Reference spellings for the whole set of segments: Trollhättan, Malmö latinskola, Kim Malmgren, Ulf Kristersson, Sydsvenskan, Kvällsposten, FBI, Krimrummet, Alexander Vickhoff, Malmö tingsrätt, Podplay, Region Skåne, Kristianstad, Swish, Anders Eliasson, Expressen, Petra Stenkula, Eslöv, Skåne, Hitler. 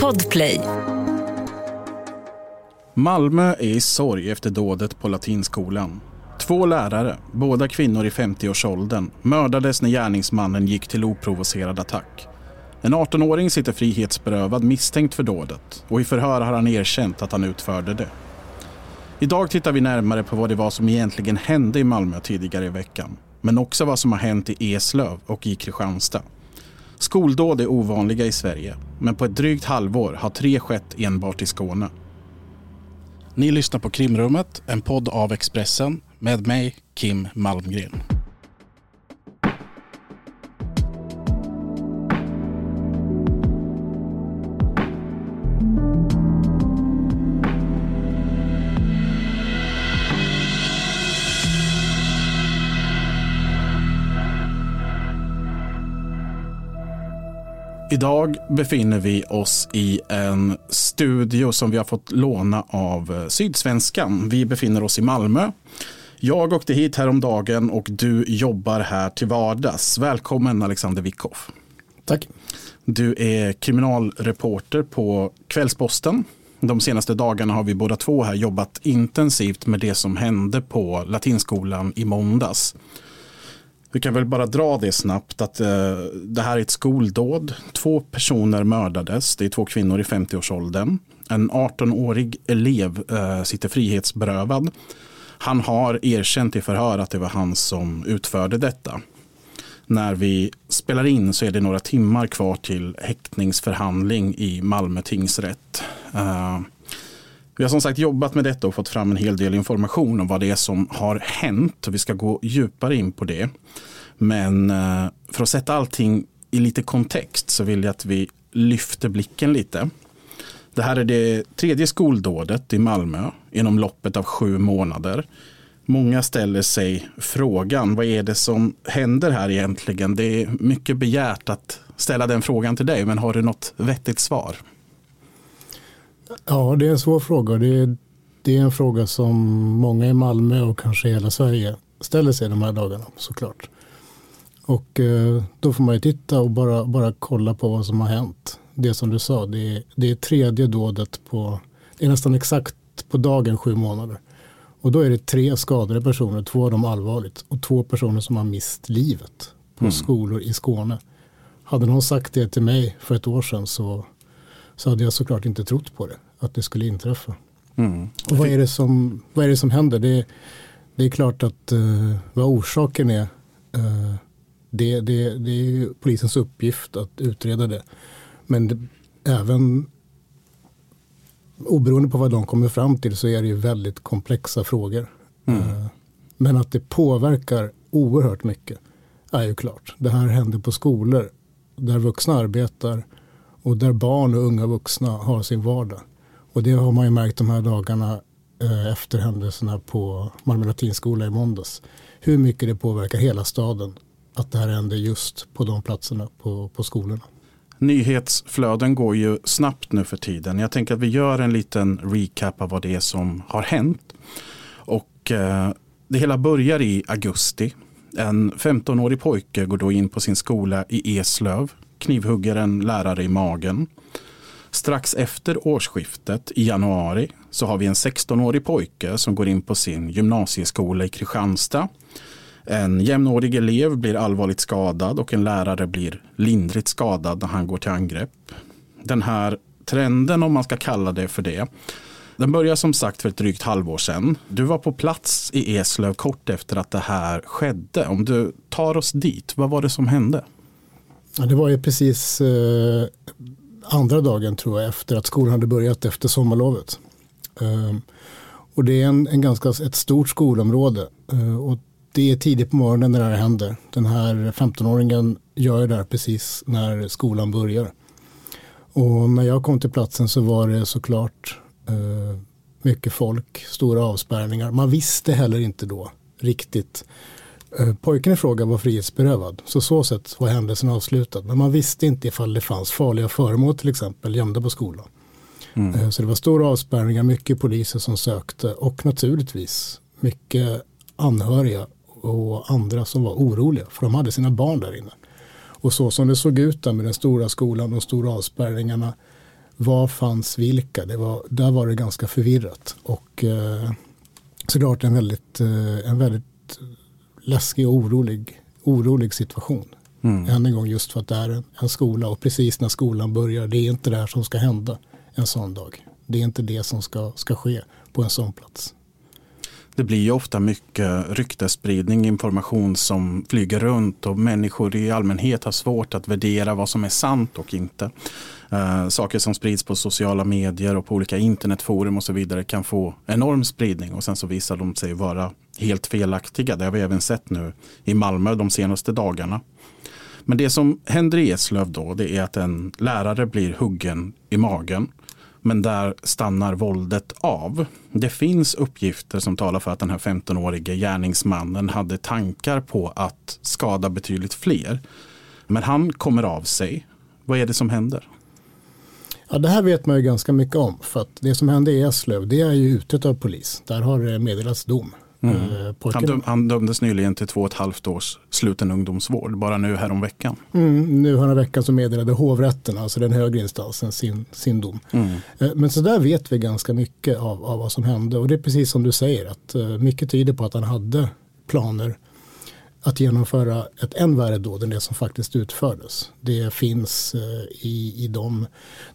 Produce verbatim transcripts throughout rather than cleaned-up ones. Podplay. Malmö är i sorg efter dådet på latinskolan. Två lärare, båda kvinnor i femtioårsåldern, mördades när gärningsmannen gick till oprovocerad attack. En artonåring sitter frihetsberövad misstänkt för dådet, och i förhör har han erkänt att han utförde det. Idag tittar vi närmare på vad det var som egentligen hände i Malmö tidigare i veckan, men också vad som har hänt i Eslöv och i Kristianstad. Skoldåd är ovanliga i Sverige, men på ett drygt halvår har tre skett enbart i Skåne. Ni lyssnar på Krimrummet, en podd av Expressen, med mig, Kim Malmgren. Idag befinner vi oss i en studio som vi har fått låna av Sydsvenskan. Vi befinner oss i Malmö. Jag åkte hit häromdagen och du jobbar här till vardags. Välkommen Alexander Vickhoff. Tack. Du är kriminalreporter på Kvällsposten. De senaste dagarna har vi båda två här jobbat intensivt med det som hände på latinskolan i måndags. Vi kan väl bara dra det snabbt att eh, det här är ett skoldåd. Två personer mördades. Det är två kvinnor i femtioårsåldern. En artonårig elev eh, sitter frihetsberövad. Han har erkänt i förhör att det var han som utförde detta. När vi spelar in så är det några timmar kvar till häktningsförhandling i Malmö tingsrätt. Eh, Vi har som sagt jobbat med detta och fått fram en hel del information om vad det är som har hänt. Vi ska gå djupare in på det. Men för att sätta allting i lite kontext så vill jag att vi lyfter blicken lite. Det här är det tredje skoldådet i Malmö inom loppet av sju månader. Många ställer sig frågan, vad är det som händer här egentligen? Det är mycket begärt att ställa den frågan till dig, men har du något vettigt svar? Ja, det är en svår fråga. Det är, det är en fråga som många i Malmö och kanske hela Sverige ställer sig de här dagarna, såklart. Och eh, då får man ju titta och bara, bara kolla på vad som har hänt. Det som du sa, det är, det är tredje dådet på, det är nästan exakt på dagen sju månader. Och då är det tre skadade personer, två av dem allvarligt. Och två personer som har mist livet på mm. skolor i Skåne. Hade någon sagt det till mig för ett år sedan så... så hade jag såklart inte trott på det, att det skulle inträffa. Mm. Och vad är det som, vad är det som händer? Det, det är klart att uh, vad orsaken är, uh, det, det, det är ju polisens uppgift att utreda det. Men det, även oberoende på vad de kommer fram till så är det ju väldigt komplexa frågor. Mm. Uh, men att det påverkar oerhört mycket är ju klart. Det här händer på skolor där vuxna arbetar. Och där barn och unga vuxna har sin vardag. Och det har man ju märkt de här dagarna eh, efter händelserna på Malmö latinskola i måndags. Hur mycket det påverkar hela staden att det här händer just på de platserna på, på skolorna. Nyhetsflöden går ju snabbt nu för tiden. Jag tänker att vi gör en liten recap av vad det är som har hänt. Och eh, det hela börjar i augusti. En femtonårig pojke går då in på sin skola i Eslöv. Knivhugger en lärare i magen. Strax efter årsskiftet i januari så har vi en sextonårig pojke som går in på sin gymnasieskola i Kristianstad. En jämnårig elev blir allvarligt skadad och en lärare blir lindrigt skadad när han går till angrepp. Den här trenden, om man ska kalla det för det, den börjar som sagt för ett drygt halvår sedan. Du var på plats i Eslöv kort efter att det här skedde. Om du tar oss dit, vad var det som hände? Ja, det var ju precis eh, andra dagen tror jag efter att skolan hade börjat efter sommarlovet. Eh, och det är en, en ganska, ett stort skolområde eh, och det är tidigt på morgonen när det här händer. Den här femtonåringen gör det där precis när skolan börjar. Och när jag kom till platsen så var det såklart eh, mycket folk, stora avspärrningar. Man visste heller inte då riktigt. Eh, pojken i fråga var frihetsberövad, så så sett var händelsen avslutad. Men man visste inte ifall det fanns farliga föremål till exempel gömda på skolan. Mm. Eh, så det var stora avspärrningar, mycket poliser som sökte och naturligtvis mycket anhöriga och andra som var oroliga för de hade sina barn där inne. Och så som det såg ut där med den stora skolan, de stora avspärrningarna, var fanns vilka? Det var, där var det ganska förvirrat. Och eh, såklart en väldigt, eh, en väldigt läskig och orolig, orolig situation. Mm. Än en gång just för att det är en, en skola och precis när skolan börjar, det är inte det här som ska hända en sån dag. Det är inte det som ska, ska ske på en sån plats. Det blir ju ofta mycket ryktesspridning, information som flyger runt och människor i allmänhet har svårt att värdera vad som är sant och inte. Eh, saker som sprids på sociala medier och på olika internetforum och så vidare kan få enorm spridning och sen så visar de sig vara helt felaktiga. Det har vi även sett nu i Malmö de senaste dagarna. Men det som händer i Eslöv då, det är att en lärare blir huggen i magen. Men där stannar våldet av. Det finns uppgifter som talar för att den här femtonårige gärningsmannen hade tankar på att skada betydligt fler. Men han kommer av sig. Vad är det som händer? Ja, det här vet man ju ganska mycket om. För att det som hände i Eslöv, det är ju utet av polis. Där har det meddelats dom. Mm. Han, döm, han dömdes nyligen till två och ett halvt års sluten ungdomsvård, bara nu häromveckan. Mm, nu häromveckan så meddelade hovrätten, alltså den högre instansen, sin, sin dom. Mm. Men så där vet vi ganska mycket av, av vad som hände. Och det är precis som du säger, att mycket tyder på att han hade planer att genomföra ett än värre dåd än det som faktiskt utfördes. Det finns i, i de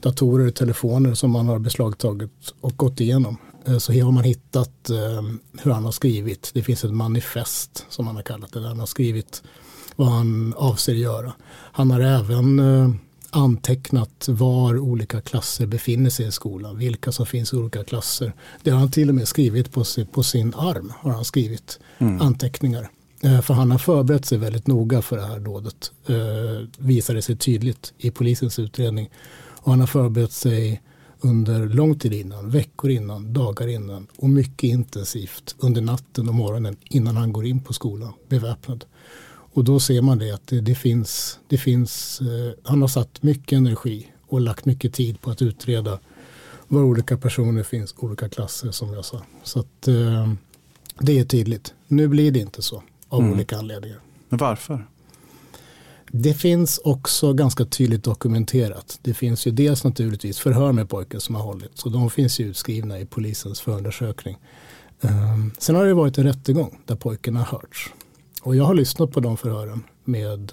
datorer och telefoner som man har beslagtagit och gått igenom. Så här har man hittat eh, hur han har skrivit. Det finns ett manifest som han har kallat det. Där han har skrivit vad han avser göra. Han har även eh, antecknat var olika klasser befinner sig i skolan. Vilka som finns i olika klasser. Det har han till och med skrivit på, sig, på sin arm. Har han skrivit mm. anteckningar. Eh, för han har förberett sig väldigt noga för det här dådet. Eh, visade sig tydligt i polisens utredning. Och han har förberett sig under lång tid innan, veckor innan, dagar innan och mycket intensivt under natten och morgonen innan han går in på skolan beväpnad. Och då ser man det att det, det finns, det finns eh, han har satt mycket energi och lagt mycket tid på att utreda var olika personer finns, olika klasser som jag sa. Så att eh, det är tydligt. Nu blir det inte så av mm. olika anledningar. Men varför? Det finns också ganska tydligt dokumenterat. Det finns ju dels naturligtvis förhör med pojken som har hållits. Så de finns ju utskrivna i polisens förundersökning. Um, sen har det varit en rättegång där pojken har hörts. Och jag har lyssnat på de förhören med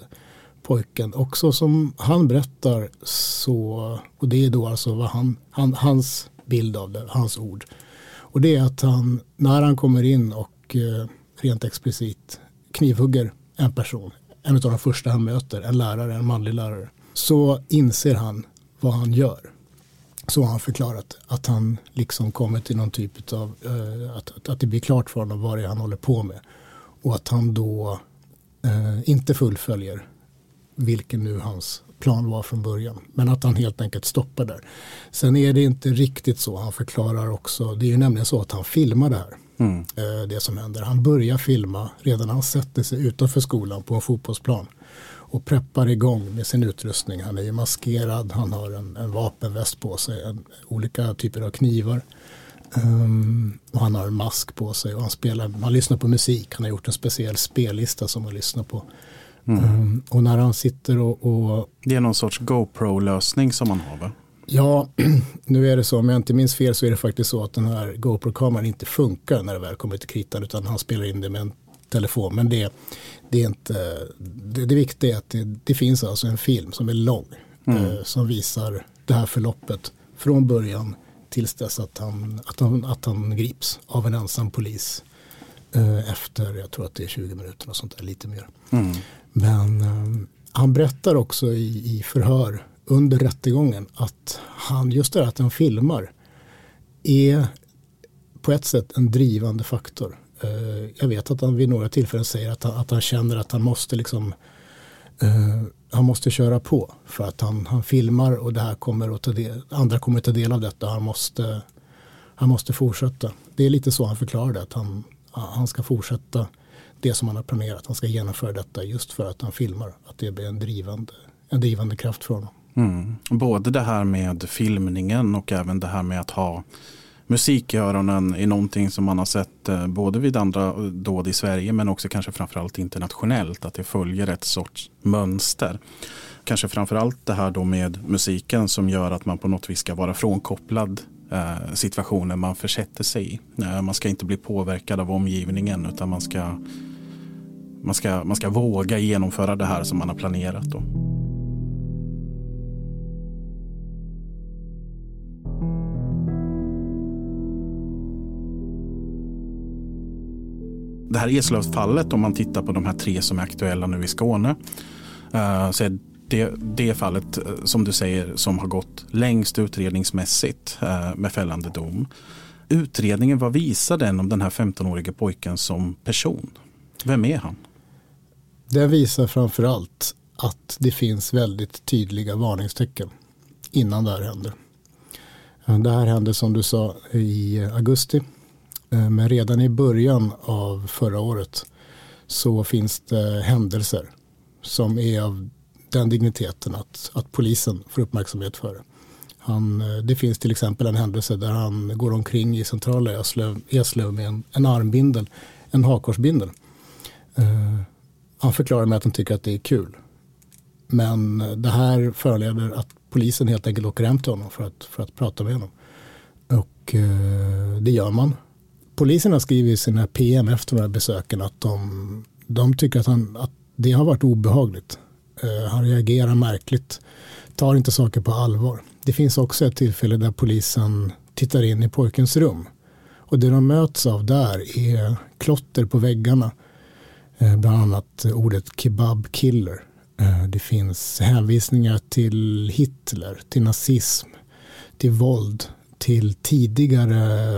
pojken också som han berättar. Så, och det är då alltså vad han, han, hans bild av det, hans ord. Och det är att han, när han kommer in och uh, rent explicit knivhugger en person, en av de första han möter, en lärare, en manlig lärare, så inser han vad han gör. Så har han förklarat att han liksom kommer till någon typ av, eh, att, att det blir klart för honom vad det är han håller på med. Och att han då eh, inte fullföljer vilken nu hans plan var från början. Men att han helt enkelt stoppar där. Sen är det inte riktigt så, han förklarar också, det är ju nämligen så att han filmar det här. Mm. Det som händer. Han börjar filma redan han sätter sig utanför skolan på en fotbollsplan och preppar igång med sin utrustning. Han är ju maskerad, han har en, en vapenväst på sig, en, olika typer av knivar um, och han har en mask på sig och han spelar, man lyssnar på musik, han har gjort en speciell spellista som man lyssnar på. Mm. um, och när han sitter och, och... Det är någon sorts GoPro-lösning som han har, va? Ja, nu är det så. Om jag inte minns fel så är det faktiskt så att den här GoPro-kameran inte funkar när det väl kommer till kritan utan han spelar in det med en telefon. Men det, det är inte... Det, det viktiga är att det, det finns alltså en film som är lång mm. eh, som visar det här förloppet från början tills dess att han, att han, att han grips av en ensam polis eh, efter, jag tror att det är tjugo minuter och sånt där, lite mer. Mm. Men eh, han berättar också i, i förhör under rättegången att han, just det att han filmar är på ett sätt en drivande faktor. Jag vet att han vid några tillfällen säger att han, att han känner att han måste liksom eh, han måste köra på för att han, han filmar och det här kommer att ta del, andra kommer att ta del av detta. Han måste, han måste fortsätta. Det är lite så han förklarar det, att han, han ska fortsätta det som han har planerat. Han ska genomföra detta just för att han filmar. Att det blir en drivande, en drivande kraft för honom. Mm. Både det här med filmningen och även det här med att ha musik i öronen är någonting som man har sett både vid andra dåd i Sverige men också kanske framförallt internationellt, att det följer ett sorts mönster. Kanske framförallt det här då med musiken som gör att man på något vis ska vara frånkopplad eh, situationen man försätter sig i. Man ska inte bli påverkad av omgivningen utan man ska, man ska, man ska våga genomföra det här som man har planerat då. Det här Eslövsfallet, om man tittar på de här tre som är aktuella nu i Skåne, så är det, det fallet som du säger som har gått längst utredningsmässigt med fällande dom. Utredningen, vad visar den om den här femtonårige pojken som person? Vem är han? Den visar framförallt att det finns väldigt tydliga varningstecken innan det här händer. Det här hände som du sa i augusti. Men redan i början av förra året så finns det händelser som är av den digniteten att, att polisen får uppmärksamhet för det. Han, det finns till exempel en händelse där han går omkring i centrala Eslöv, Eslöv med en, en armbindel, en hakkorsbindel. Uh, han förklarar med att han tycker att det är kul. Men det här förleder att polisen helt enkelt åker hem till honom för att, för att prata med honom. Och uh, det gör man. Poliserna skriver i sina P M efter de här besöken att de, de tycker att, han, att det har varit obehagligt. Uh, han reagerar märkligt, tar inte saker på allvar. Det finns också ett tillfälle där polisen tittar in i pojkens rum. Och det de möts av där är klotter på väggarna. Uh, bland annat ordet kebabkiller. Uh, det finns hänvisningar till Hitler, till nazism, till våld, till tidigare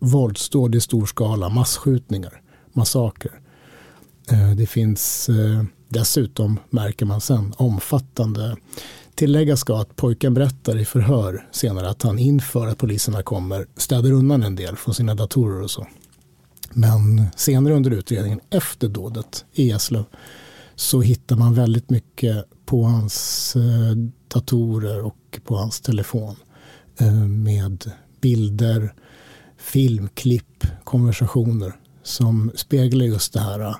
våldsdåd i stor skala, massskjutningar, massakrer. Det finns dessutom, märker man sen, omfattande. Tilläggas ska att pojken berättar i förhör senare att han inför att poliserna kommer städar undan en del från sina datorer och så. Men senare under utredningen, efter dådet i Eslöv, så hittar man väldigt mycket på hans datorer och på hans telefon med bilder, filmklipp, konversationer som speglar just det här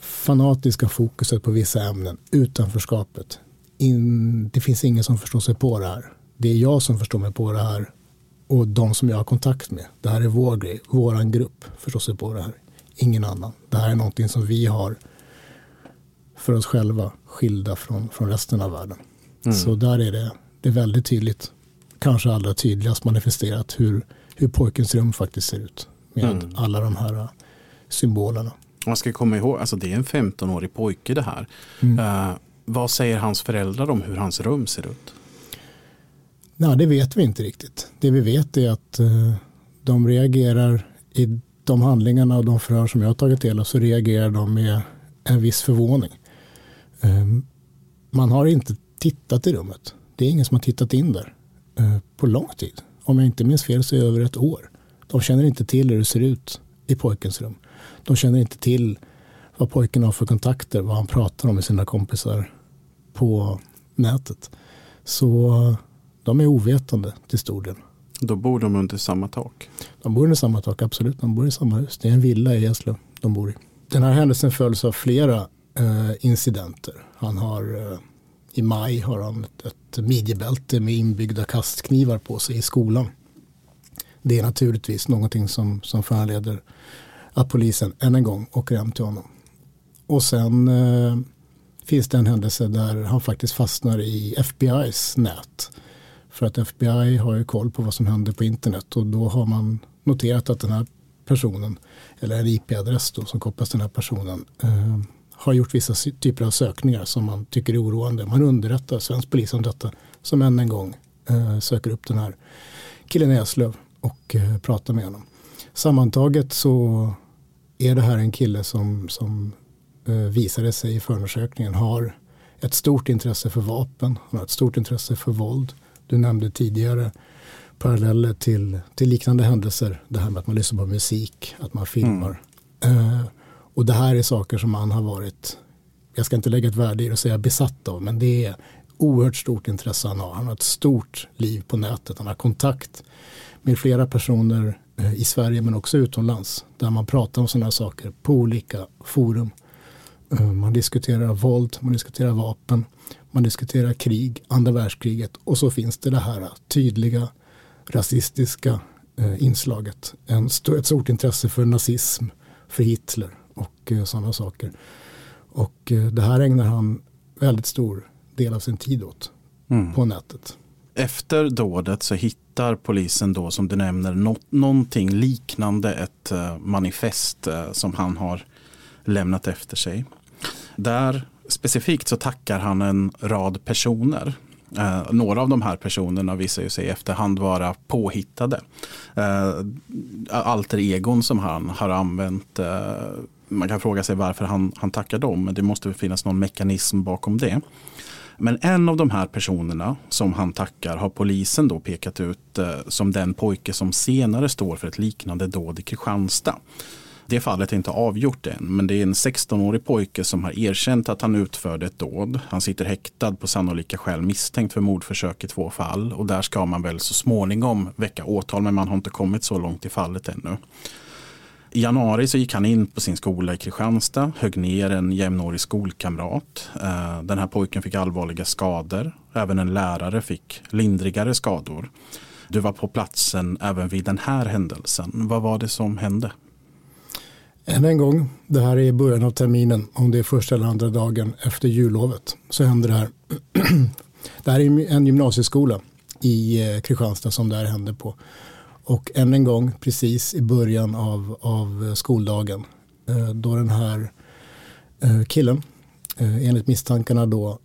fanatiska fokuset på vissa ämnen, utanförskapet. In, det finns ingen som förstår sig på det här. Det är jag som förstår mig på det här och de som jag har kontakt med. Det här är vår grej, våran grupp förstår sig på det här. Ingen annan. Det här är någonting som vi har för oss själva, skilda från, från resten av världen. Mm. Så där är det, det är väldigt tydligt, kanske allra tydligast manifesterat hur hur pojkens rum faktiskt ser ut med mm. alla de här symbolerna. Man ska komma ihåg, alltså det är en femtonårig pojke det här. Mm. Uh, vad säger hans föräldrar om hur hans rum ser ut? Nej, det vet vi inte riktigt. Det vi vet är att uh, de reagerar i de handlingarna och de förhör som jag har tagit del av, så reagerar de med en viss förvåning. Uh, man har inte tittat i rummet. Det är ingen som har tittat in där uh, på lång tid. Om jag inte minns fel så är det över ett år. De känner inte till hur det ser ut i pojkens rum. De känner inte till vad pojken har för kontakter, vad han pratar om med sina kompisar på nätet. Så de är ovetande till stor del. Då bor de under samma tak? De bor under samma tak, absolut. De bor i samma hus. Det är en villa i Eslöv de bor i. Den här händelsen följs av flera eh, incidenter. Han har... Eh, I maj har han ett, ett midjebälte med inbyggda kastknivar på sig i skolan. Det är naturligtvis någonting som, som föranleder att polisen än en gång åker hem till honom. Och sen eh, finns det en händelse där han faktiskt fastnar i F B I:s nät. För att F B I har ju koll på vad som händer på internet. Och då har man noterat att den här personen, eller en I P-adress då, som kopplas till den här personen... Eh, har gjort vissa typer av sökningar som man tycker är oroande. Man underrättar svensk polis om detta, som än en gång eh, söker upp den här killen i Eslöv och eh, pratar med honom. Sammantaget så är det här en kille som, som visade sig i förundersökningen har ett stort intresse för vapen, han har ett stort intresse för våld. Du nämnde tidigare paralleller till, till liknande händelser, det här med att man lyssnar på musik, att man filmar. Mm. Uh, och det här är saker som man har varit, jag ska inte lägga ett värde i och säga besatt av, men det är oerhört stort intresse han har. Han har ett stort liv på nätet, han har kontakt med flera personer uh, i Sverige men också utomlands, där man pratar om sådana saker på olika forum. Uh, man diskuterar våld, man diskuterar vapen, man diskuterar krig, andra världskriget, och så finns det det här tydliga rasistiska eh, inslaget. En st- ett stort intresse för nazism, för Hitler och eh, sådana saker. Och eh, det här ägnar han väldigt stor del av sin tid åt mm. på nätet. Efter dådet så hittar polisen då, som du nämner, no- någonting liknande ett eh, manifest eh, som han har lämnat efter sig. Där specifikt så tackar han en rad personer. Eh, några av de här personerna visar ju sig i efterhand vara påhittade. Eh, alter egon som han har använt. Eh, man kan fråga sig varför han, han tackar dem, men det måste finnas någon mekanism bakom det. Men en av de här personerna som han tackar har polisen då pekat ut eh, som den pojke som senare står för ett liknande dåd i Kristianstad. Det fallet är inte avgjort än, men det är en sexton-årig pojke som har erkänt att han utförde ett dåd. Han sitter häktad på sannolika skäl misstänkt för mordförsök i två fall, och där ska man väl så småningom väcka åtal, men man har inte kommit så långt i fallet ännu. I januari så gick han in på sin skola i Kristianstad, högg ner en jämnårig skolkamrat. Den här pojken fick allvarliga skador, även en lärare fick lindrigare skador. Du var på platsen även vid den här händelsen. Vad var det som hände? Än en gång, det här är i början av terminen, om det är första eller andra dagen efter jullovet, så händer det här. Det här är en gymnasieskola i Kristianstad som det här händer på. Och än en gång, precis i början av, av skoldagen, då den här killen, enligt misstankarna då,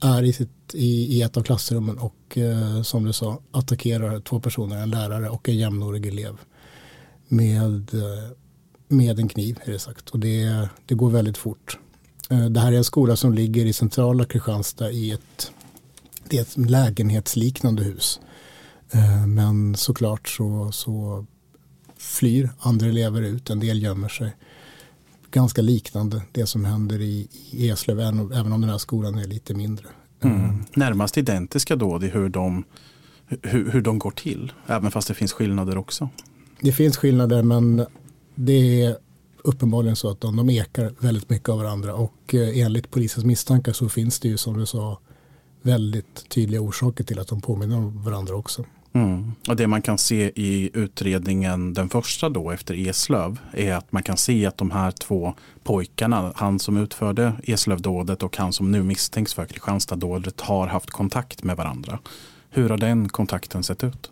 är i, sitt, i, i ett av klassrummen och, som du sa, attackerar två personer, en lärare och en jämnårig elev. Med, med en kniv, är det sagt. Och det, det går väldigt fort. Det här är en skola som ligger i centrala Kristianstad i ett, det är ett lägenhetsliknande hus. Men såklart så, så flyr andra elever ut. En del gömmer sig. Ganska liknande det som händer i, i Eslöv, även om den här skolan är lite mindre. Mm. Närmast identiska då, det är hur de, hur, hur de går till. Även fast det finns skillnader också. Det finns skillnader, men det är uppenbarligen så att de, de ekar väldigt mycket av varandra, och enligt polisens misstankar så finns det ju, som du sa, väldigt tydliga orsaker till att de påminner om varandra också. Mm. Och det man kan se i utredningen, den första då efter Eslöv, är att man kan se att de här två pojkarna, han som utförde Eslövdådet och han som nu misstänks för Kristianstaddådet, har haft kontakt med varandra. Hur har den kontakten sett ut?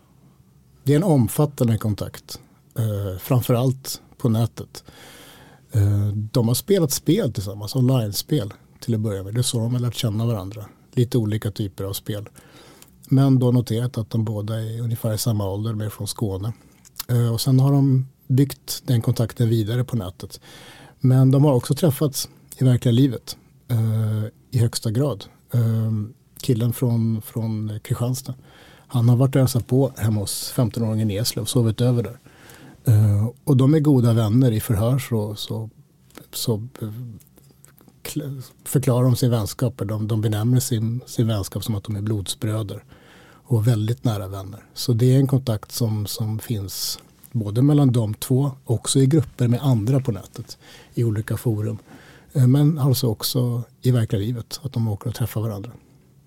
Det är en omfattande kontakt, eh, framförallt på nätet. Eh, de har spelat spel tillsammans, online-spel till att börja med. Det är så de har lärt känna varandra, lite olika typer av spel. Men då noterat att de båda är ungefär i samma ålder, med från Skåne. Eh, och sen har de byggt den kontakten vidare på nätet. Men de har också träffats i verkliga livet, eh, i högsta grad. Eh, killen från, från Kristianstad. Han har varit och ösat på hemma hos femton-åringen i Eslöv och sovit över där. Uh, och de är goda vänner. I förhör så, så, så förklarar de sin vänskap. De, de benämner sin, sin vänskap som att de är blodsbröder och väldigt nära vänner. Så det är en kontakt som, som finns både mellan de två, också i grupper med andra på nätet, i olika forum. Uh, men alltså också i verkliga livet, att de åker och träffar varandra.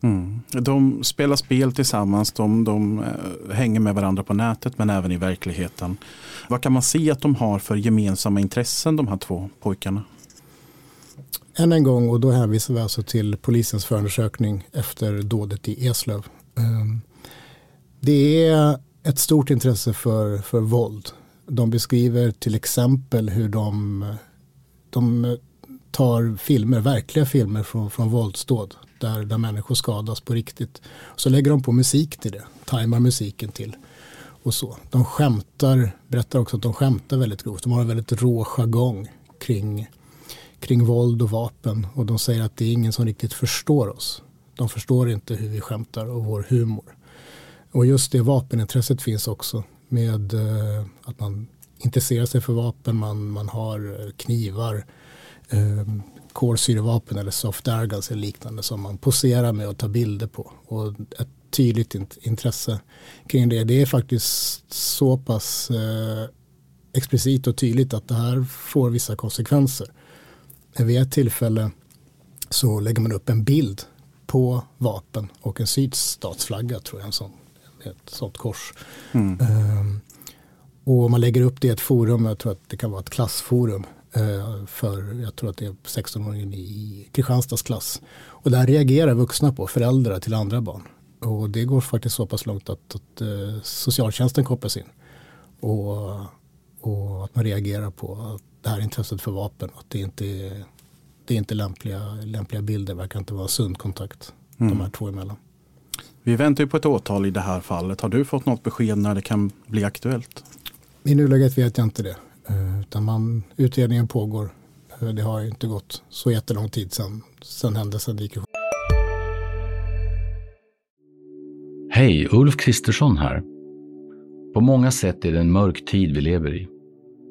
Mm. De spelar spel tillsammans, de, de hänger med varandra på nätet, men även i verkligheten. Vad kan man se att de har för gemensamma intressen, de här två pojkarna? Än en gång, och då hänvisar vi alltså till polisens förundersökning efter dådet i Eslöv. Det är ett stort intresse för, för våld. De beskriver till exempel hur de, de tar filmer, verkliga filmer från, från våldsdåd. Där, där människor skadas på riktigt. Så lägger de på musik till det. Tajmar musiken till. Och så. De skämtar, berättar också att de skämtar väldigt grovt. De har en väldigt rå jargong kring, kring våld och vapen, och de säger att det är ingen som riktigt förstår oss. De förstår inte hur vi skämtar och vår humor. Och just det vapenintresset finns också med eh, att man intresserar sig för vapen, man, man har knivar, eh, kolsyrevapen eller soft air guns eller liknande som man poserar med och tar bilder på. Och ett tydligt int- intresse kring det. Det är faktiskt så pass eh, explicit och tydligt att det här får vissa konsekvenser. Vid ett tillfälle så lägger man upp en bild på vapen och en sydstatsflagga, tror jag, en sån, ett sånt kors. Mm. Ehm, och man lägger upp det i ett forum, jag tror att det kan vara ett klassforum eh, för, jag tror att det är sexton-åringen i Kristianstads klass. Och där reagerar vuxna på, föräldrar till andra barn. Och det går faktiskt så pass långt att, att eh, socialtjänsten kopplas in. Och, och att man reagerar på att det här intresset för vapen, att det inte är Det är inte lämpliga, lämpliga bilder, verkar inte vara sund kontakt mm. de här två emellan. Vi väntar ju på ett åtal i det här fallet. Har du fått något besked när det kan bli aktuellt? I nuläget vet jag inte det. Utan man, utredningen pågår. Det har ju inte gått så jättelång tid sedan, sedan händelsen gick ihop. Hej, Ulf Kristersson här. På många sätt är det en mörk tid vi lever i.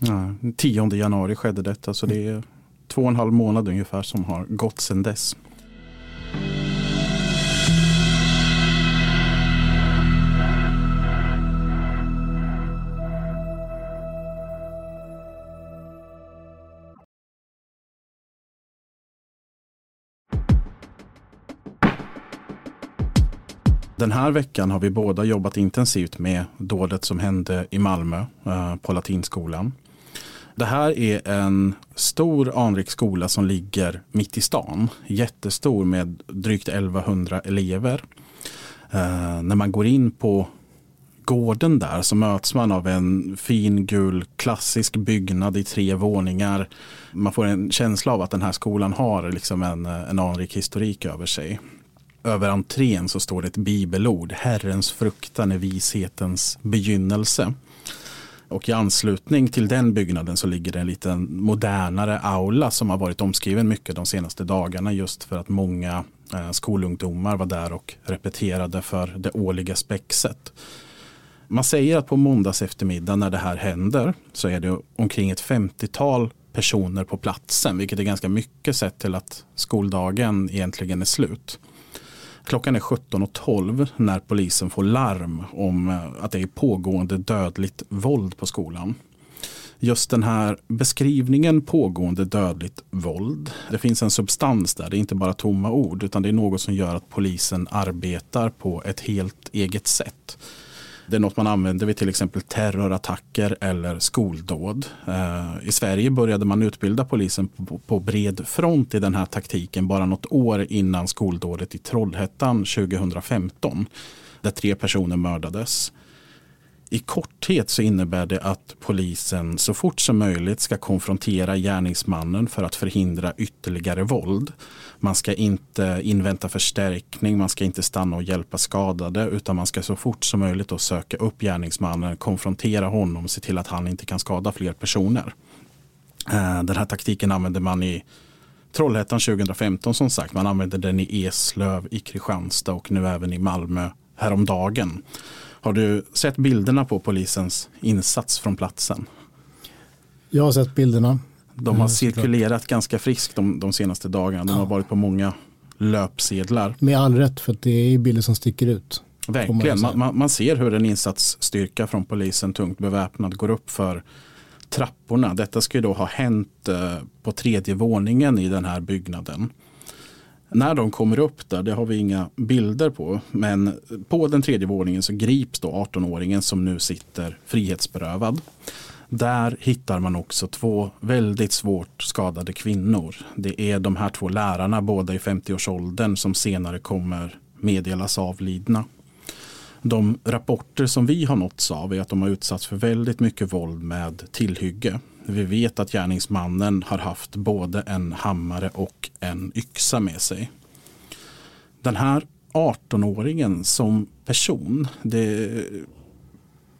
Nej, tionde januari skedde detta, så det är två och en halv månad ungefär som har gått sedan dess. Den här veckan har vi båda jobbat intensivt med dådet som hände i Malmö på Latinskolan. Det här är en stor anrik skola som ligger mitt i stan. Jättestor med drygt elvahundra elever. Eh, när man går in på gården där så möts man av en fin gul klassisk byggnad i tre våningar. Man får en känsla av att den här skolan har liksom en, en anrik historik över sig. Över entrén så står det ett bibelord. Herrens fruktan är vishetens begynnelse. Och i anslutning till den byggnaden så ligger det en liten modernare aula som har varit omskriven mycket de senaste dagarna, just för att många skolungdomar var där och repeterade för det årliga spexet. Man säger att på måndags eftermiddag när det här händer så är det omkring ett femtiotal personer på platsen, vilket är ganska mycket sett till att skoldagen egentligen är slut. Klockan är sjutton och tolv när polisen får larm om att det är pågående dödligt våld på skolan. Just den här beskrivningen, pågående dödligt våld, det finns en substans där. Det är inte bara tomma ord, utan det är något som gör att polisen arbetar på ett helt eget sätt. Det är något man använder vid till exempel terrorattacker eller skoldåd. I Sverige började man utbilda polisen på bred front i den här taktiken bara något år innan skoldådet i Trollhättan tjugohundrafemton, där tre personer mördades. I korthet så innebär det att polisen så fort som möjligt ska konfrontera gärningsmannen för att förhindra ytterligare våld. Man ska inte invänta förstärkning, man ska inte stanna och hjälpa skadade, utan man ska så fort som möjligt då söka upp gärningsmannen, konfrontera honom och se till att han inte kan skada fler personer. Den här taktiken använde man i Trollhättan tjugohundrafemton, som sagt. Man använde den i Eslöv, i Kristianstad och nu även i Malmö häromdagen. Har du sett bilderna på polisens insats från platsen? Jag har sett bilderna. De har cirkulerat ganska friskt de, de senaste dagarna. De ja. har varit på många löpsedlar. Med all rätt, för att det är bilder som sticker ut. Verkligen. Man, man, man ser hur en insatsstyrka från polisen, tungt beväpnad, går upp för trapporna. Detta ska ju då ha hänt på tredje våningen i den här byggnaden. När de kommer upp där, det har vi inga bilder på, men på den tredje våningen så grips då arton-åringen som nu sitter frihetsberövad. Där hittar man också två väldigt svårt skadade kvinnor. Det är de här två lärarna, båda i femtioårsåldern, som senare kommer meddelas avlidna. De rapporter som vi har nåtts av är att de har utsatts för väldigt mycket våld med tillhygge. Vi vet att gärningsmannen har haft både en hammare och en yxa med sig. Den här artonåringen som person, det,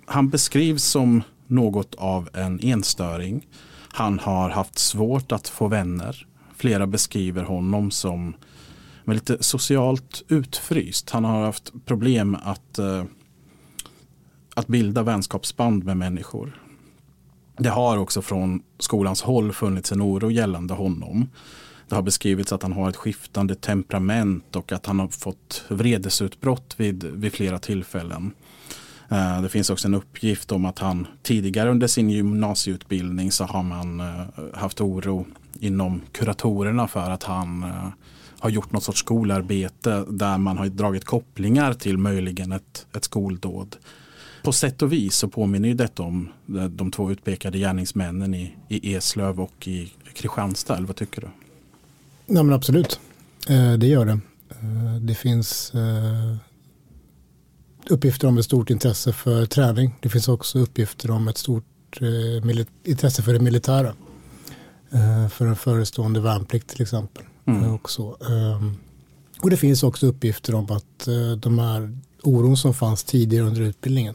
han beskrivs som något av en enstöring. Han har haft svårt att få vänner. Flera beskriver honom som lite socialt utfryst. Han har haft problem att, att bilda vänskapsband med människor. Det har också från skolans håll funnits en oro gällande honom. Det har beskrivits att han har ett skiftande temperament och att han har fått vredesutbrott vid, vid flera tillfällen. Det finns också en uppgift om att han tidigare under sin gymnasieutbildning så har man haft oro inom kuratorerna för att han har gjort något sorts skolarbete där man har dragit kopplingar till möjligen ett, ett skoldåd. På sätt och vis så påminner ju detta om de två utpekade gärningsmännen i, i Eslöv och i Kristianstad. Vad tycker du? Ja, men absolut, det gör det. Det finns uppgifter om ett stort intresse för träning. Det finns också uppgifter om ett stort intresse för det militära. För en förestående värnplikt till exempel. Mm. Också. Och det finns också uppgifter om att de här oron som fanns tidigare under utbildningen,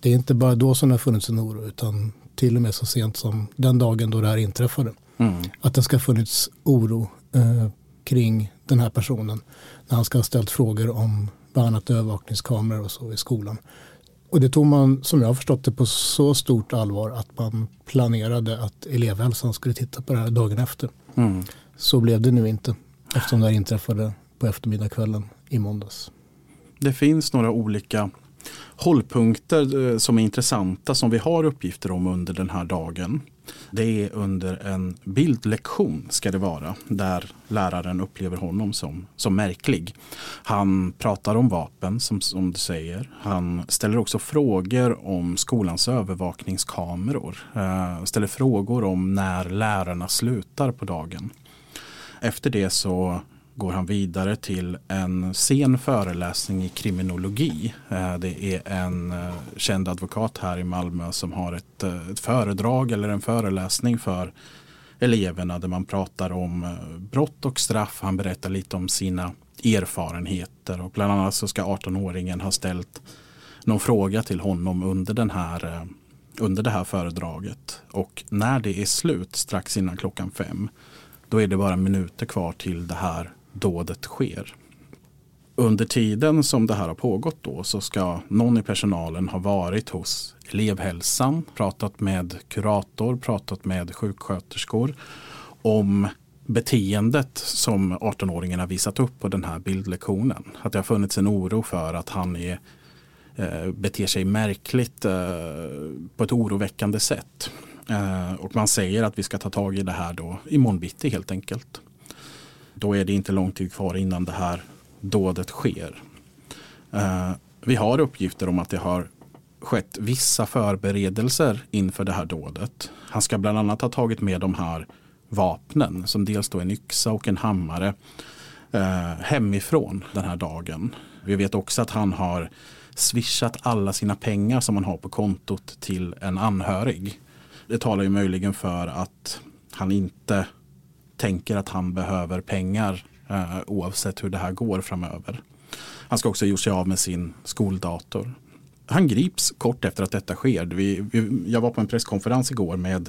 det är inte bara då som det har funnits en oro, utan till och med så sent som den dagen då det här inträffade. Mm. Att det ska ha funnits oro eh, kring den här personen när han ska ha ställt frågor om bland annat övervakningskameror och så i skolan. Och det tog man, som jag har förstått det, på så stort allvar att man planerade att elevhälsan skulle titta på det här dagen efter. Mm. Så blev det nu inte, eftersom det här inträffade på eftermiddagskvällen i måndags. Det finns några olika hållpunkter som är intressanta som vi har uppgifter om under den här dagen. Det är under en bildlektion ska det vara, där läraren upplever honom som, som märklig. Han pratar om vapen, som, som du säger. Han ställer också frågor om skolans övervakningskameror. Eh, ställer frågor om när lärarna slutar på dagen. Efter det så går han vidare till en sen föreläsning i kriminologi. Det är en känd advokat här i Malmö som har ett, ett föredrag eller en föreläsning för eleverna där man pratar om brott och straff. Han berättar lite om sina erfarenheter och bland annat så ska artonåringen ha ställt någon fråga till honom under, den här, under det här föredraget. Och när det är slut, strax innan klockan fem, då är det bara minuter kvar till det här dådet sker. Under tiden som det här har pågått då så ska någon i personalen ha varit hos elevhälsan, pratat med kurator, pratat med sjuksköterskor om beteendet som artonåringen har visat upp på den här bildlektionen. Att det har funnits en oro för att han är, eh, beter sig märkligt eh, på ett oroväckande sätt. Eh, och man säger att vi ska ta tag i det här då imorgon bitti helt enkelt. Då är det inte lång tid kvar innan det här dådet sker. Eh, vi har uppgifter om att det har skett vissa förberedelser inför det här dådet. Han ska bland annat ha tagit med de här vapnen som dels då en yxa och en hammare eh, hemifrån den här dagen. Vi vet också att han har swishat alla sina pengar som han har på kontot till en anhörig. Det talar ju möjligen för att han inte tänker att han behöver pengar eh, oavsett hur det här går framöver. Han ska också göra sig av med sin skoldator. Han grips kort efter att detta sker. Vi, vi, jag var på en presskonferens igår med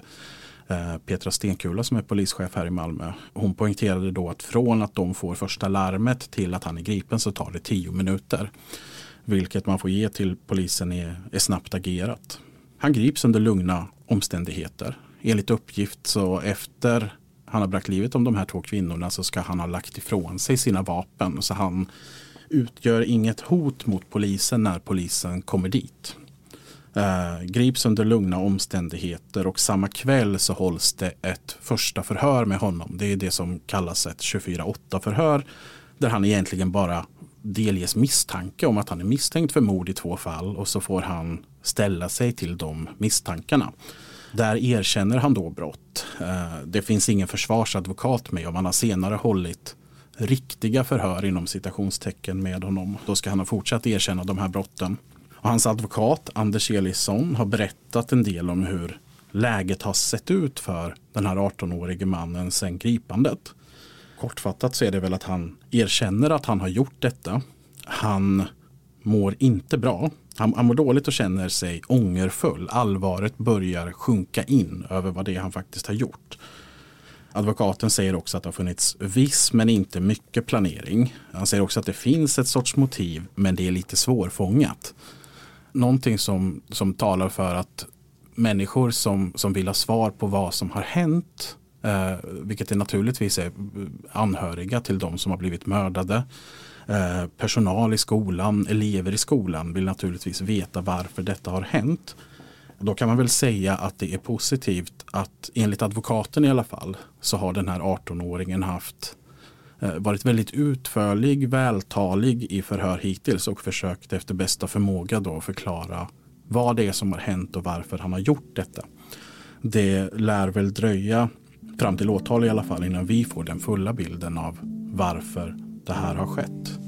eh, Petra Stenkula som är polischef här i Malmö. Hon poängterade då att från att de får första larmet till att han är gripen så tar det tio minuter. Vilket man får ge till polisen är, är snabbt agerat. Han grips under lugna omständigheter. Enligt uppgift så efter han har bragt livet om de här två kvinnorna så ska han ha lagt ifrån sig sina vapen. Så han utgör inget hot mot polisen när polisen kommer dit. Eh, grips under lugna omständigheter och samma kväll så hålls det ett första förhör med honom. Det är det som kallas ett tjugofyra åtta-förhör där han egentligen bara delges misstanke om att han är misstänkt för mord i två fall och så får han ställa sig till de misstankarna. Där erkänner han då brott. Det finns ingen försvarsadvokat med, och man har senare hållit riktiga förhör inom citationstecken med honom. Då ska han ha fortsatt erkänna de här brotten. Och hans advokat Anders Eliasson har berättat en del om hur läget har sett ut för den här arton-årige mannen sen gripandet. Kortfattat så är det väl att han erkänner att han har gjort detta. Han mår inte bra. Han, han mår dåligt och känner sig ångerfull. Allvaret börjar sjunka in över vad det är han faktiskt har gjort. Advokaten säger också att det har funnits viss men inte mycket planering. Han säger också att det finns ett sorts motiv, men det är lite svårfångat. Någonting som, som talar för att människor som, som vill ha svar på vad som har hänt, eh, vilket är naturligtvis är anhöriga till de som har blivit mördade, eh, personal i skolan, elever i skolan vill naturligtvis veta varför detta har hänt. Då kan man väl säga att det är positivt att enligt advokaten i alla fall så har den här arton-åringen haft varit väldigt utförlig, vältalig i förhör hittills och försökt efter bästa förmåga då förklara vad det är som har hänt och varför han har gjort detta. Det lär väl dröja fram till åtal i alla fall innan vi får den fulla bilden av varför det här har skett.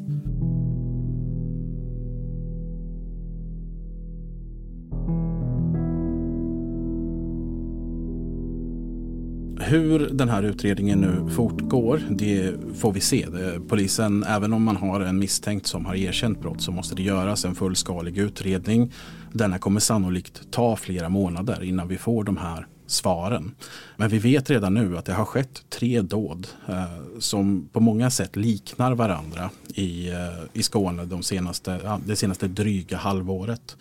Hur den här utredningen nu fortgår, det får vi se. Polisen, även om man har en misstänkt som har erkänt brott, så måste det göras en fullskalig utredning. Denna kommer sannolikt ta flera månader innan vi får de här svaren. Men vi vet redan nu att det har skett tre dåd eh, som på många sätt liknar varandra i, eh, i Skåne de senaste, det senaste dryga halvåret.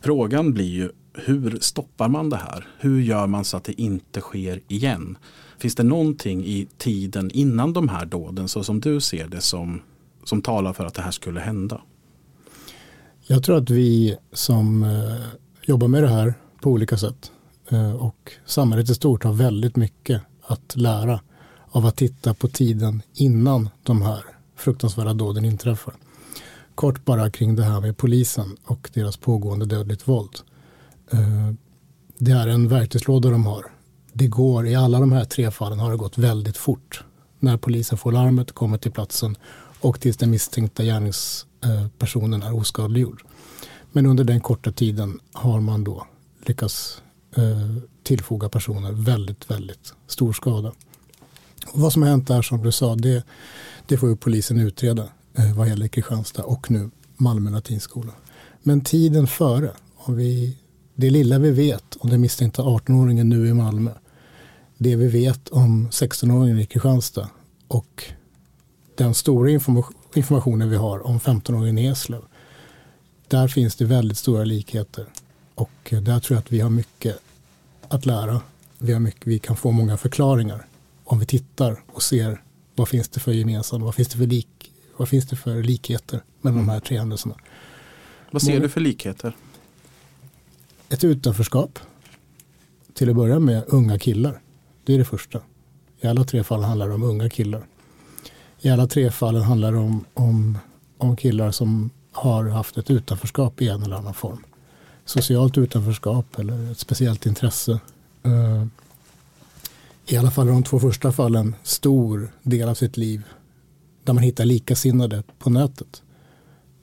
Frågan blir ju, hur stoppar man det här? Hur gör man så att det inte sker igen? Finns det någonting i tiden innan de här dåden, så som du ser det, som, som talar för att det här skulle hända? Jag tror att vi som eh, jobbar med det här på olika sätt eh, och samhället i stort har väldigt mycket att lära av att titta på tiden innan de här fruktansvärda dåden inträffar. Kort bara kring det här med polisen och deras pågående dödligt våld. Det är en verktygslåda de har. Det går, i alla de här tre fallen har det gått väldigt fort. När polisen får larmet, kommer till platsen och tills den misstänkta gärningspersonen är oskadliggjord. Men under den korta tiden har man då lyckats tillfoga personer väldigt, väldigt stor skada. Och vad som har hänt där, som du sa, det, det får ju polisen utreda vad gäller Kristianstad och nu Malmö latinskola. Men tiden före, om vi... Det lilla vi vet om den misstänkta arton-åringen nu i Malmö, det vi vet om sexton-åringen i Kristianstad och den stora informa- informationen vi har om femton-åringen i Eslöv, där finns det väldigt stora likheter. Och där tror jag att vi har mycket att lära. Vi, har mycket, vi kan få många förklaringar om vi tittar och ser vad finns det för gemensamt, vad finns det för, lik, vad finns det för likheter mellan de här tre händelserna. Vad ser du för likheter? Ett utanförskap, till att börja med unga killar. Det är det första. I alla tre fall handlar det om unga killar. I alla tre fallen handlar det om, om, om killar som har haft ett utanförskap i en eller annan form. Socialt utanförskap eller ett speciellt intresse. I alla fall de två första fallen, stor del av sitt liv där man hittar likasinnade på nätet.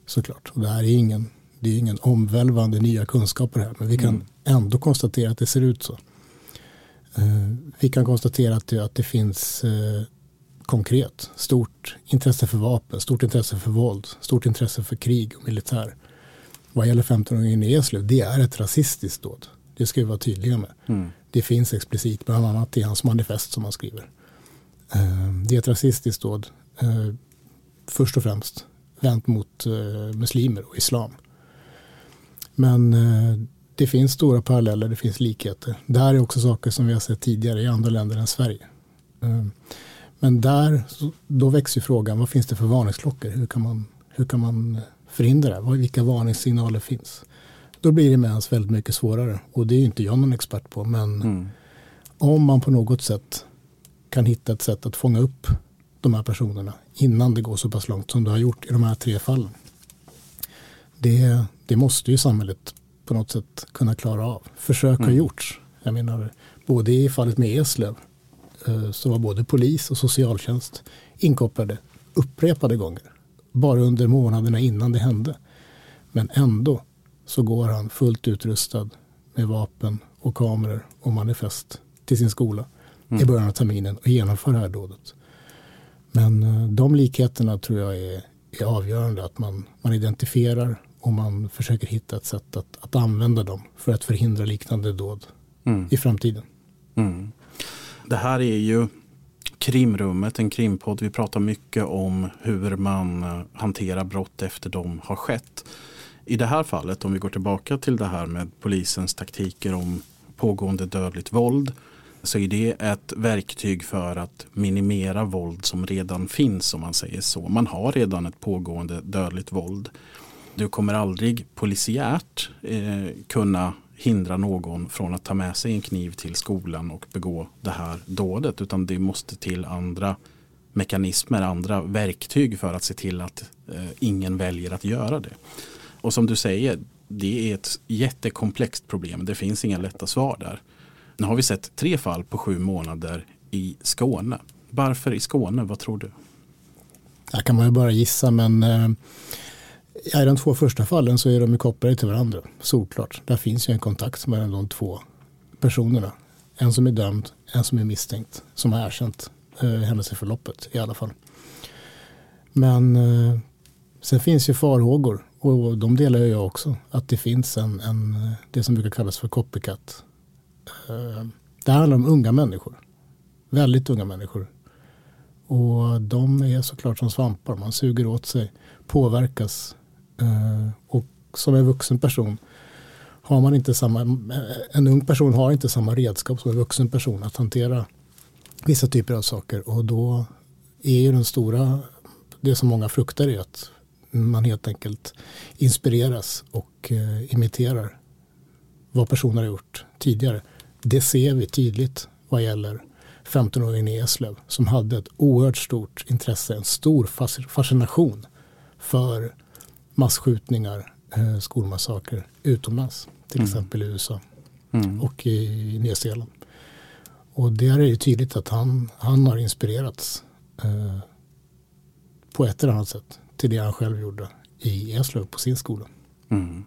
Såklart. Och det här är ingen... Det är ingen omvälvande nya kunskaper här, men vi kan mm. ändå konstatera att det ser ut så. Vi kan konstatera att det, att det finns eh, konkret stort intresse för vapen, stort intresse för våld, stort intresse för krig och militär. Vad gäller femton-åringen i Eslöv, det är ett rasistiskt dåd. Det ska vi vara tydliga med. Mm. Det finns explicit bland annat i hans manifest som han skriver. Eh, det är ett rasistiskt dåd, eh, först och främst vänt mot eh, muslimer och islam. Men eh, det finns stora paralleller, det finns likheter. Det här är också saker som vi har sett tidigare i andra länder än Sverige. Eh, men där, då växer frågan, vad finns det för varningsklockor? Hur kan man, hur kan man förhindra det? Vilka varningssignaler finns? Då blir det med ens väldigt mycket svårare. Och det är ju inte jag någon expert på, men mm. om man på något sätt kan hitta ett sätt att fånga upp de här personerna innan det går så pass långt som du har gjort i de här tre fallen. Det är... Det måste ju samhället på något sätt kunna klara av. Försök har mm. gjorts. Jag menar, både i fallet med Eslöv så var både polis och socialtjänst inkopplade upprepade gånger. Bara under månaderna innan det hände. Men ändå så går han fullt utrustad med vapen och kameror och manifest till sin skola mm. i början av terminen och genomför det här dådet. Men de likheterna tror jag är, är avgörande, att man, man identifierar och man försöker hitta ett sätt att, att använda dem för att förhindra liknande dåd mm. i framtiden. Mm. Det här är ju Krimrummet, en krimpodd. Vi pratar mycket om hur man hanterar brott efter de har skett. I det här fallet, om vi går tillbaka till det här med polisens taktiker om pågående dödligt våld, så är det ett verktyg för att minimera våld som redan finns, om man säger så. Man har redan ett pågående dödligt våld. Du kommer aldrig polisiärt eh, kunna hindra någon från att ta med sig en kniv till skolan och begå det här dådet, utan det måste till andra mekanismer, andra verktyg för att se till att eh, ingen väljer att göra det. Och som du säger, det är ett jättekomplext problem. Det finns inga lätta svar där. Nu har vi sett tre fall på sju månader i Skåne. Varför i Skåne? Vad tror du? Där kan man ju bara gissa, men eh, i de två första fallen så är de ju kopplade till varandra. Såklart. Där finns ju en kontakt mellan de två personerna. En som är dömd, en som är misstänkt, som har erkänt eh, händelseförloppet i alla fall. Men eh, sen finns ju farhågor. Och de delar jag också, att det finns en, en, det som brukar kallas för copycat. Det handlar om unga människor, väldigt unga människor. Och de är såklart som svampar, man suger åt sig, påverkas. Och som en vuxen person har man inte samma, en ung person har inte samma redskap som en vuxen person att hantera vissa typer av saker. Och då är ju den stora, det som många fruktar är att man helt enkelt inspireras och eh, imiterar vad personer har gjort tidigare. Det ser vi tydligt vad gäller femton-åringen i Eslöv, som hade ett oerhört stort intresse, en stor fascination för massskjutningar, eh, skolmassaker utomlands, till mm. exempel i U S A mm. och i, i Nya Zeeland. Och där är det tydligt att han, han har inspirerats eh, på ett eller annat sätt till det han själv gjorde i Eslöv på sin skola. Mm.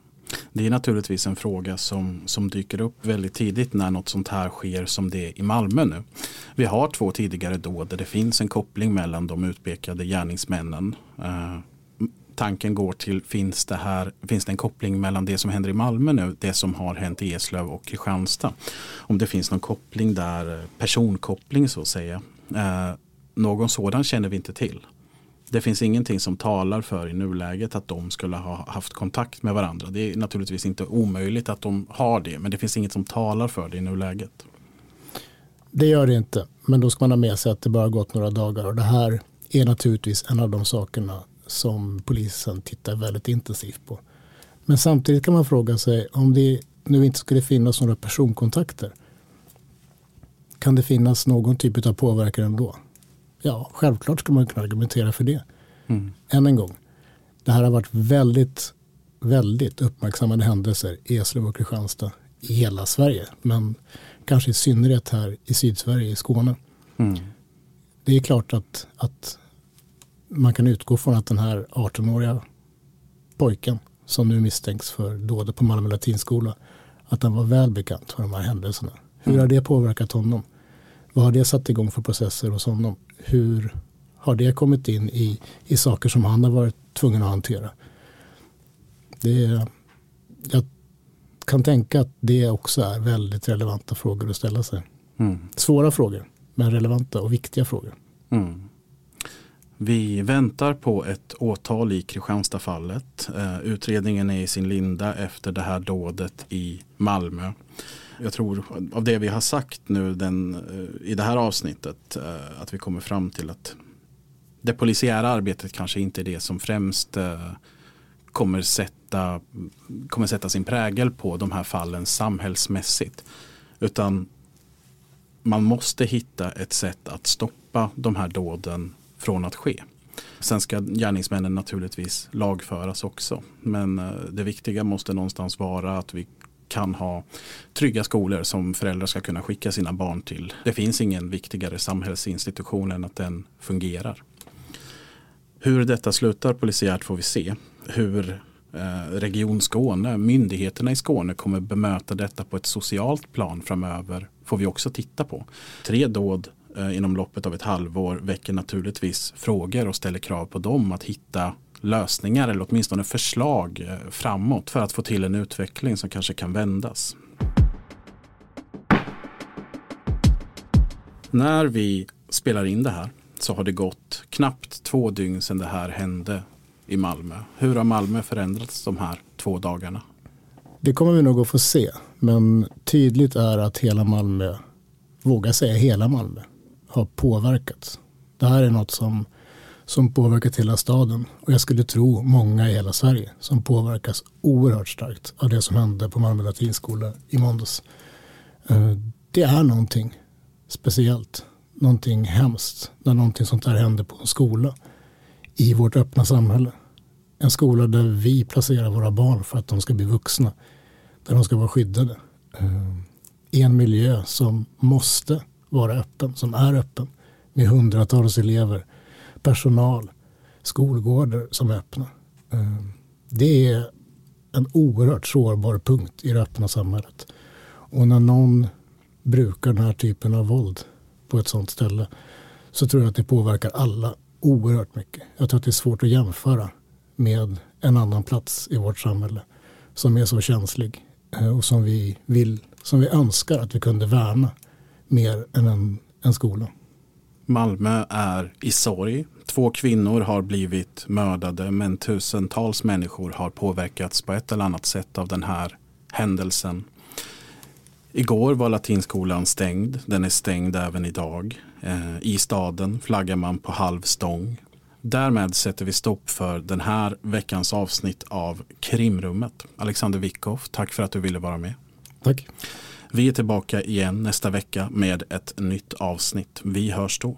Det är naturligtvis en fråga som, som dyker upp väldigt tidigt när något sånt här sker som det är i Malmö nu. Vi har två tidigare dåd där det finns en koppling mellan de utpekade gärningsmännen. Eh, tanken går till, finns det, här, finns det en koppling mellan det som händer i Malmö nu, det som har hänt i Eslöv och Kristianstad? Om det finns någon koppling där, personkoppling så att säga. Eh, någon sådan känner vi inte till. Det finns ingenting som talar för i nuläget att de skulle ha haft kontakt med varandra. Det är naturligtvis inte omöjligt att de har det, men det finns inget som talar för det i nuläget. Det gör det inte, men då ska man ha med sig att det bara gått några dagar. Och det här är naturligtvis en av de sakerna som polisen tittar väldigt intensivt på. Men samtidigt kan man fråga sig, om det nu inte skulle finnas några personkontakter, kan det finnas någon typ av påverkan ändå? Ja, självklart ska man kunna argumentera för det. Mm. Än en gång. Det här har varit väldigt, väldigt uppmärksammade händelser i Eslöv och Kristianstad i hela Sverige. Men kanske i synnerhet här i Sydsverige, i Skåne. Mm. Det är klart att, att man kan utgå från att den här arton-åriga pojken som nu misstänks för dådet på Malmö latinskola, att han var väl bekant för de här händelserna. Hur har det påverkat honom? Vad har det satt igång för processer hos honom? Hur har det kommit in i, i saker som han har varit tvungen att hantera? Det är, jag kan tänka att det också är väldigt relevanta frågor att ställa sig. Mm. Svåra frågor, men relevanta och viktiga frågor. Mm. Vi väntar på ett åtal i Kristianstadfallet. Uh, utredningen är i sin linda efter det här dådet i Malmö. Jag tror av det vi har sagt nu den, i det här avsnittet att vi kommer fram till att det polisiära arbetet kanske inte är det som främst kommer sätta, kommer sätta sin prägel på de här fallen samhällsmässigt. Utan man måste hitta ett sätt att stoppa de här dåden från att ske. Sen ska gärningsmännen naturligtvis lagföras också. Men det viktiga måste någonstans vara att vi kan ha trygga skolor som föräldrar ska kunna skicka sina barn till. Det finns ingen viktigare samhällsinstitution än att den fungerar. Hur detta slutar polisiärt får vi se. Hur Region Skåne, myndigheterna i Skåne kommer bemöta detta på ett socialt plan framöver får vi också titta på. Tre dåd inom loppet av ett halvår väcker naturligtvis frågor och ställer krav på dem att hitta lösningar eller åtminstone förslag framåt för att få till en utveckling som kanske kan vändas. När vi spelar in det här så har det gått knappt två dygn sedan det här hände i Malmö. Hur har Malmö förändrats de här två dagarna? Det kommer vi nog att få se, men tydligt är att hela Malmö, vågar säga hela Malmö, har påverkats. Det här är något som, som påverkat hela staden och jag skulle tro många i hela Sverige som påverkas oerhört starkt av det som hände på Malmö latinskola i måndags. Det är någonting speciellt, någonting hemskt när någonting sånt här händer på en skola i vårt öppna samhälle. En skola där vi placerar våra barn för att de ska bli vuxna. Där de ska vara skyddade. I en miljö som måste vara öppen, som är öppen. Med hundratals elever, personal, skolgårdar som är öppna. Det är en oerhört sårbar punkt i det öppna samhället. Och när någon brukar den här typen av våld på ett sånt ställe så tror jag att det påverkar alla oerhört mycket. Jag tror att det är svårt att jämföra med en annan plats i vårt samhälle som är så känslig och som vi vill, som vi önskar att vi kunde värna mer än en, en skola. Malmö är i sorg. Två kvinnor har blivit mördade, men tusentals människor har påverkats på ett eller annat sätt av den här händelsen. Igår var latinskolan stängd. Den är stängd även idag. I staden flaggar man på halv stång. Därmed sätter vi stopp för den här veckans avsnitt av Krimrummet. Alexander Vickhoff, tack för att du ville vara med. Tack. Vi är tillbaka igen nästa vecka med ett nytt avsnitt. Vi hörs då.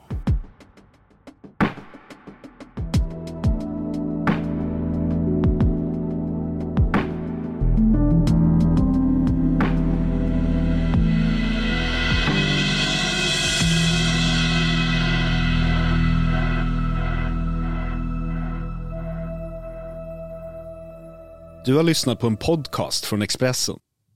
Du har lyssnat på en podcast från Expressen.